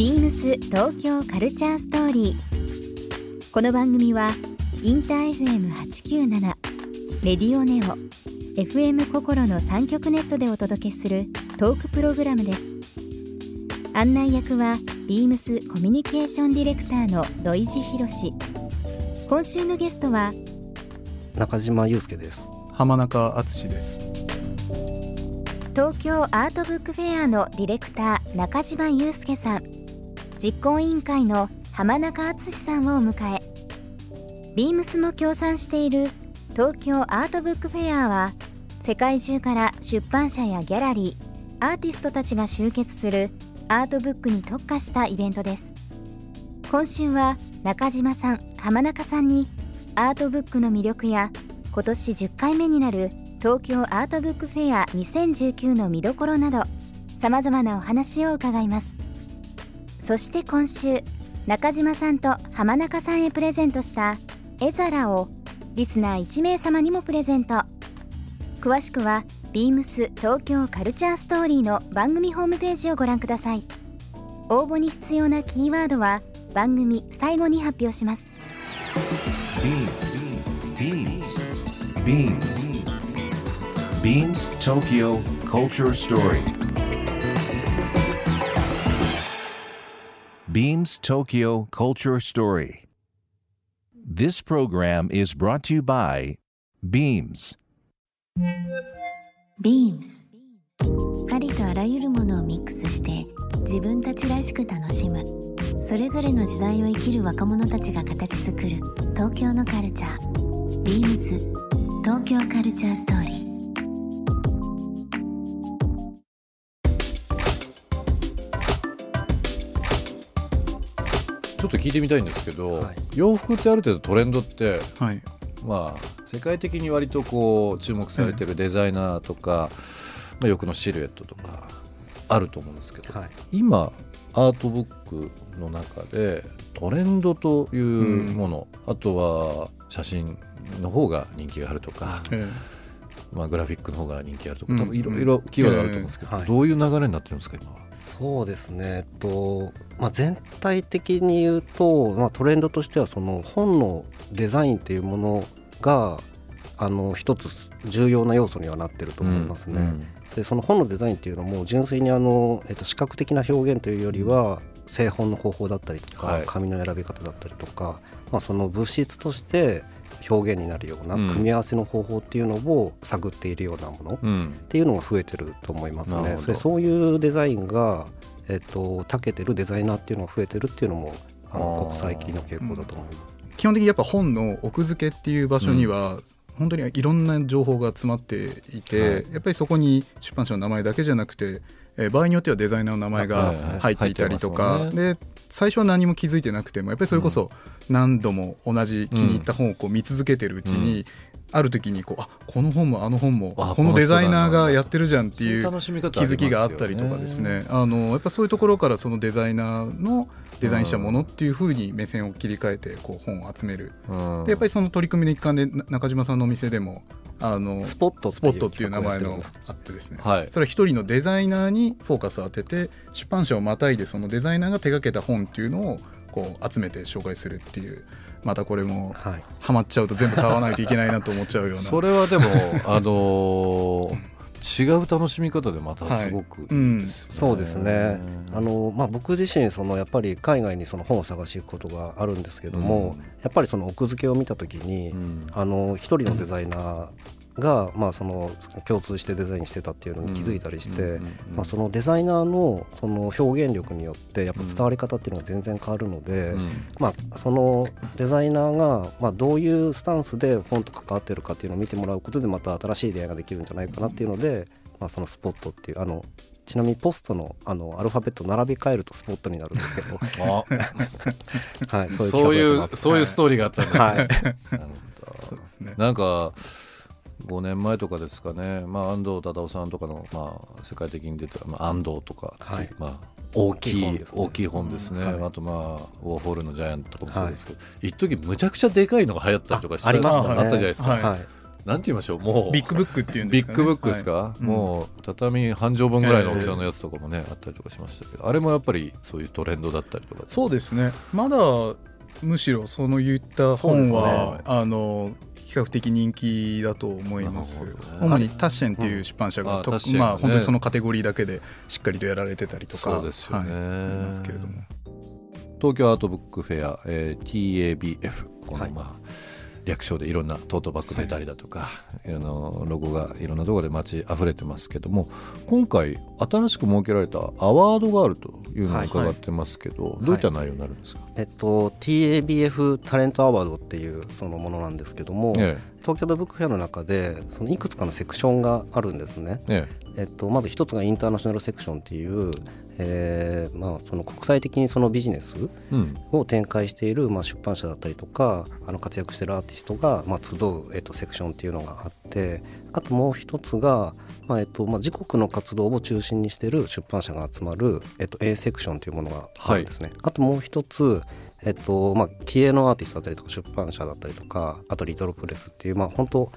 BEAMS 東京カルチャーストーリー。この番組はインター FM897 レディオネオ FM 心の3局ネットでお届けするトークプログラムです。案内役は BEAMS コミュニケーションディレクターの土井博志。今週のゲストは中島祐介です。浜中敦です。東京アートブックフェアのディレクター中島祐介さん、実行委員会の浜中敦さんをお迎え、BEAMSも協賛している東京アートブックフェアは世界中から出版社やギャラリー、アーティストたちが集結するアートブックに特化したイベントです。今週は中島さん、浜中さんにアートブックの魅力や今年10回目になる東京アートブックフェア2019の見どころなど様々なお話を伺います。そして今週、中島さんと浜中さんへプレゼントした絵皿をリスナー1名様にもプレゼント。詳しくは BEAMS 東京カルチャーストーリーの番組ホームページをご覧ください。応募に必要なキーワードは番組最後に発表します。 BEAMS Tokyo Culture Story。 BEAMS Tokyo Culture Story。 This program is brought to you by BEAMS。 BEAMS、 ありとあらゆるものをミックスして自分たちらしく楽しむ、それぞれの時代を生きる若者たちが形作る東京のカルチャー。 BEAMS 東京カルチャーストーリー。ちょっと聞いてみたいんですけど、はい、洋服ってある程度トレンドって、はい、まあ世界的に割とこう注目されてるデザイナーとか、まあ、欲のシルエットとかあると思うんですけど、はい、今アートブックの中でトレンドというもの、あとは写真の方が人気があるとか、まあ、グラフィックの方が人気あるとか、多分いろいろキーワードがあると思うんですけど、どういう流れになってるんですか今は。そうですね、全体的に言うと、トレンドとしてはその本のデザインっていうものが一つ重要な要素にはなってると思いますね、でその本のデザインっていうのも純粋に視覚的な表現というよりは製本の方法だったりとか、はい、紙の選び方だったりとか、その物質として表現になるような組み合わせの方法っていうのを探っているようなものっていうのが増えてると思いますね、そういうデザインが、長けてるデザイナーっていうのが増えてるっていうのもここ最近の傾向だと思います、基本的にやっぱ本の奥付けっていう場所には、本当にいろんな情報が詰まっていて、やっぱりそこに出版社の名前だけじゃなくて、場合によってはデザイナーの名前が入っていたりとかで、最初は何も気づいてなくてもやっぱりそれこそ何度も同じ気に入った本をこう見続けてるうちに、ある時にこの本もあの本もこのデザイナーがやってるじゃんっていう気づきがあったりとかですね、やっぱそういうところからそのデザイナーのデザインしたものっていう風に目線を切り替えてこう本を集める、でやっぱりその取り組みの一環で中島さんのお店でもスポットっていう名前のあってですね、それは一人のデザイナーにフォーカスを当てて、出版社をまたいでそのデザイナーが手掛けた本っていうのをこう集めて紹介するっていう、またこれもハマっちゃうと全部買わないといけないなと思っちゃうようなそれはでも違う楽しみ方でまたすごくいいですね、そうですね、僕自身やっぱり海外にその本を探していくことがあるんですけども、やっぱりその奥付けを見たときに、一人のデザイナーが、その共通してデザインしてたっていうのに気づいたりして、そのデザイナーのその表現力によってやっぱ伝わり方っていうのが全然変わるので、そのデザイナーがどういうスタンスで本と関わってるかっていうのを見てもらうことで、また新しい出会いができるんじゃないかなっていうので、そのスポットっていうちなみにポストの、アルファベット並び替えるとスポットになるんですけど、そういうストーリーがあったんですね、そうですね、なんか5年前とかですかね、安藤忠雄さんとかの、世界的に出てる、安藤とか、大きい本ですね、あと、ウォーホールのジャイアントとかもそうですけど、一時むちゃくちゃでかいのが流行ったりとかあったじゃないですか、なんて言いましょう、もうビッグブックっていうんですかね、ビッグブックですか、はい、もう畳半畳分ぐらいの大きさのやつとかもね、あったりとかしましたけど、あれもやっぱりそういうトレンドだったりとか。そうですね、まだむしろその言った本は、ね、比較的人気だと思います、ね、主にタッシェンっていう出版社が、ね、まあ、本当にそのカテゴリーだけでしっかりとやられてたりとか。そうですよね、はい、ますけれども、東京アートブックフェア、TABF、 この、まあ、はい、略称でいろんなトートバッグ出たりだとか、はい、ロゴがいろんなところで街あふれてますけども、今回新しく設けられたアワードがあるというのを伺ってますけど、はい、どういった内容になるんですか。はい、TABF タレントアワードっていうそのものなんですけども、東京アートブックフェアの中でそのいくつかのセクションがあるんですね。まず一つがインターナショナルセクションっていう、まあ、その国際的にそのビジネスを展開している、まあ、出版社だったりとか活躍しているアーティストが、まあ、集う、セクションっていうのがあって、あともう一つが、まあまあ、自国の活動を中心にしている出版社が集まる、A セクションというものがあるんですね。はい、あともう一つ、まあ、気鋭のアーティストだったりとか出版社だったりとか、あとリトルプレスっていう、まあ、本当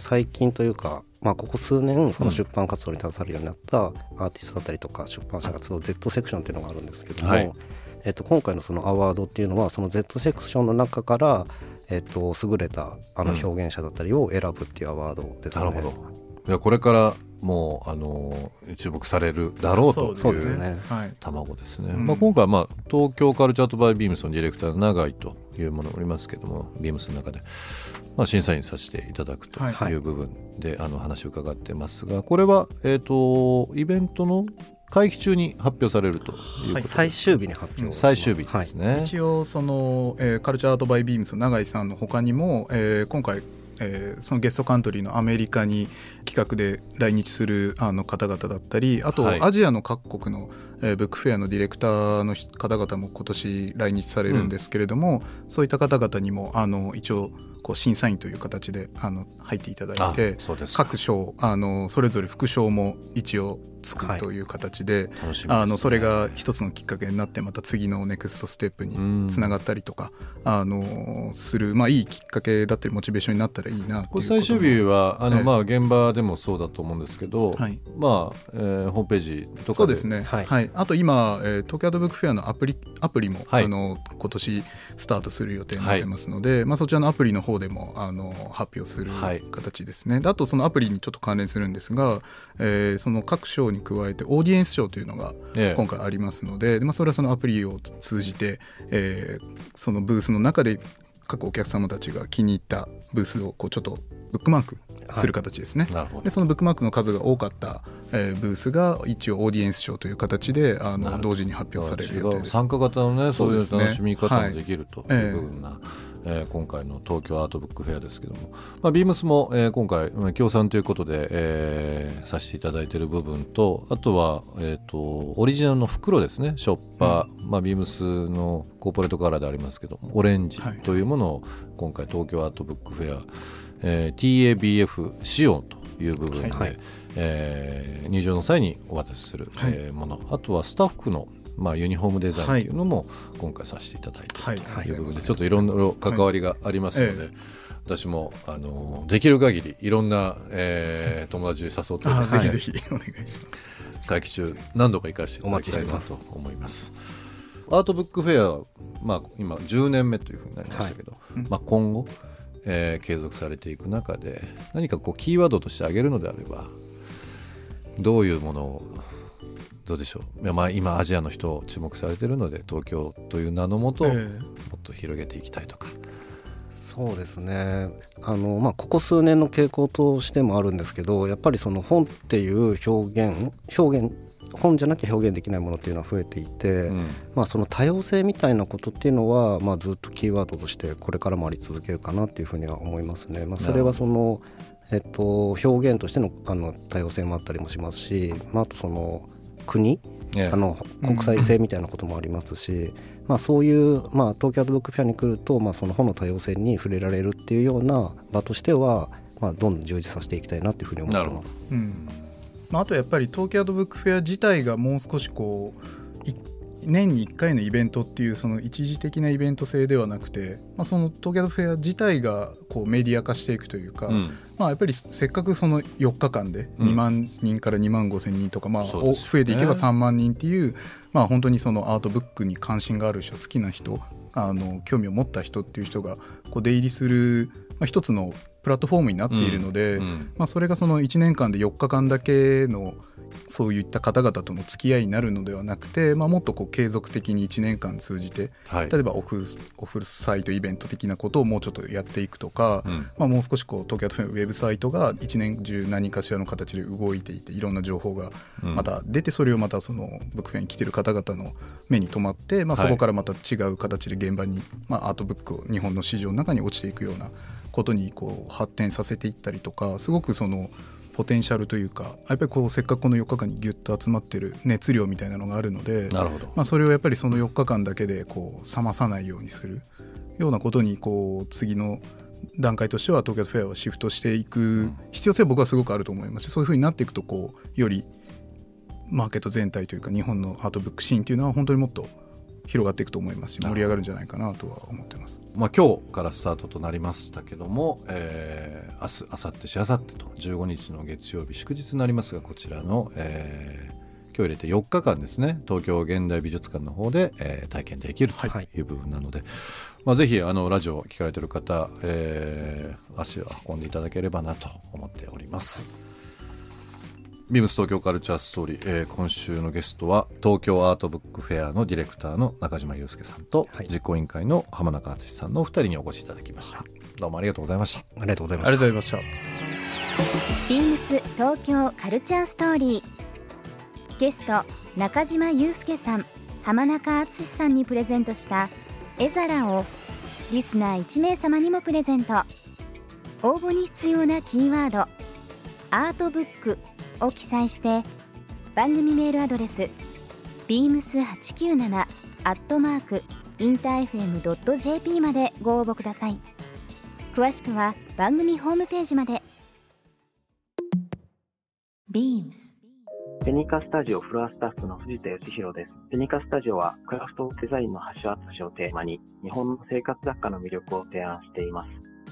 最近というか、まあ、ここ数年その出版活動に携わるようになったアーティストだったりとか出版社が集う Z セクションっていうのがあるんですけども、はい、今回のそのアワードっていうのはその Z セクションの中から、優れた表現者だったりを選ぶっていうアワードですね。なるほど。これからもう注目されるだろうという卵ですね。まあ、今回は、まあ、東京カルチャートバイビームスのディレクターの永井というものがおりますけども、ビームスの中で、まあ、審査員させていただくという部分で、はい、話を伺ってますが、これは、イベントの会期中に発表されるということ、はい、最終日に発表します。最終日ですね。はい、一応その、カルチャーアートバイビームスの永井さんの他にも、今回そのゲストカントリーのアメリカに企画で来日する方々だったり、あとアジアの各国の、ブックフェアのディレクターの方々も今年来日されるんですけれども、うん、そういった方々にも一応こう審査員という形で入っていただいて、各賞それぞれ副賞も一応つくという形で、はい、楽しみですね。それが一つのきっかけになって、また次のネクストステップにつながったりとかする、まあ、いいきっかけだったりモチベーションになったらいいなっていうこと。最終日はまあ、現場でもそうだと思うんですけど、はい、まあホームページとかで。そうですね、はいはい、あと今、東京アートブックフェアのアプリも、はい、今年スタートする予定になってますので、はい、まあ、そちらのアプリの方でも発表する形ですね。はい、あとそのアプリにちょっと関連するんですが、その各賞に加えてオーディエンス賞というのが今回ありますので、まあ、それはそのアプリを通じて、そのブースの中で各お客様たちが気に入ったブースをこうちょっとブックマークする形ですね。はい、でそのブックマークの数が多かった、ブースが一応オーディエンス賞という形で同時に発表される予定です。参加型のね、そういう楽しみ方もできるという部分な、今回の東京アートブックフェアですけども、まあ、ビームスも、今回協賛ということで、させていただいている部分と、あとは、オリジナルの袋ですね、ショッパー、うん、まあ、ビームスのコーポレートカラーでありますけども、オレンジというものを今回東京アートブックフェア、はい、TABF シオンという部分で、はい、入場の際にお渡しする、はい、もの、あとはスタッフの、まあ、ユニフォームデザインというのも今回させていただいているという部分で、ちょっといろいろ関わりがありますので、私もできる限りいろんな友達に誘っております。ぜひぜひお願いします。会期中何度か行かせていただきたいなと思います。アートブックフェア、まあ、今10年目というふうになりましたけど、まあ、今後継続されていく中で何かこうキーワードとして挙げるのであれば、どういうものをどうでしょう。まあ、今アジアの人を注目されているので、東京という名のもと、もっと広げていきたいとか。そうですね、まあ、ここ数年の傾向としてもあるんですけど、やっぱりその本っていう表現本じゃなきゃ表現できないものっていうのは増えていて、うん、まあ、その多様性みたいなことっていうのは、まあ、ずっとキーワードとしてこれからもあり続けるかなっていうふうには思いますね。まあ、それはその、表現としての、多様性もあったりもしますし、まあ、あとその国、国際性みたいなこともありますし、まあ、そういう、まあ、東京アートブックフェアに来ると、まあ、その本の多様性に触れられるっていうような場としては、まあ、どんどん充実させていきたいなというふうに思ってます。あとやっぱり東京アートブックフェア自体がもう少しこう一年に1回のイベントっていうその一時的なイベント性ではなくて、まあ、その東京フェア自体がこうメディア化していくというか、うんまあ、やっぱりせっかくその4日間で2万人から2万5千人とか、まあ増えていけば3万人っていう、まあ、本当にそのアートブックに関心がある人、好きな人、興味を持った人っていう人がこう出入りする、まあ、一つのプラットフォームになっているので、うんうんまあ、それがその1年間で4日間だけのそういった方々との付き合いになるのではなくて、まあ、もっとこう継続的に1年間通じて、はい、例えばオフサイトイベント的なことをもうちょっとやっていくとか、うんまあ、もう少しこう東京アートフェアのウェブサイトが1年中何かしらの形で動いていて、いろんな情報がまた出て、それをまたそのブックフェアに来てる方々の目に留まって、まあ、そこからまた違う形で現場に、はいまあ、アートブックを日本の市場の中に落ちていくようなことにこう発展させていったりとか、すごくそのポテンシャルというか、やっぱりこうせっかくこの4日間にギュッと集まってる熱量みたいなのがあるので、なるほど、まあ、それをやっぱりその4日間だけでこう冷まさないようにするようなことにこう次の段階としては東京アートフェアはシフトしていく必要性は僕はすごくあると思いますし、そういう風になっていくとこうよりマーケット全体というか日本のアートブックシーンというのは本当にもっと広がっていくと思いますし、盛り上がるんじゃないかなとは思ってます。まあ、今日からスタートとなりましたけども、明日、明後日、しあさってと15日の月曜日祝日になりますが、こちらの、今日入れて4日間ですね、東京現代美術館の方で、体験できるという部分なので、はいまあ、ぜひラジオを聞かれている方、足を運んでいただければなと思っております。BEAMS 東京カルチャーストーリー、今週のゲストは東京アートブックフェアのディレクターの中島祐介さんと、はい、実行委員会の浜中敦さんのお二人にお越しいただきました。どうもありがとうございました。ありがとうございました。ありがとうございました。 BEAMS 東京カルチャーストーリー、ゲスト中島祐介さん、浜中敦さんにプレゼントした絵皿をリスナー1名様にもプレゼント。応募に必要なキーワードアートブックを記載して番組メールアドレス beams897@interfm.jp までご応募ください。詳しくは番組ホームページまで。 BEAMS ペニカスタジオフロアスタッフの藤田義弘です。ペニカスタジオはクラフトデザインの橋渡しをテーマに日本の生活雑貨の魅力を提案しています。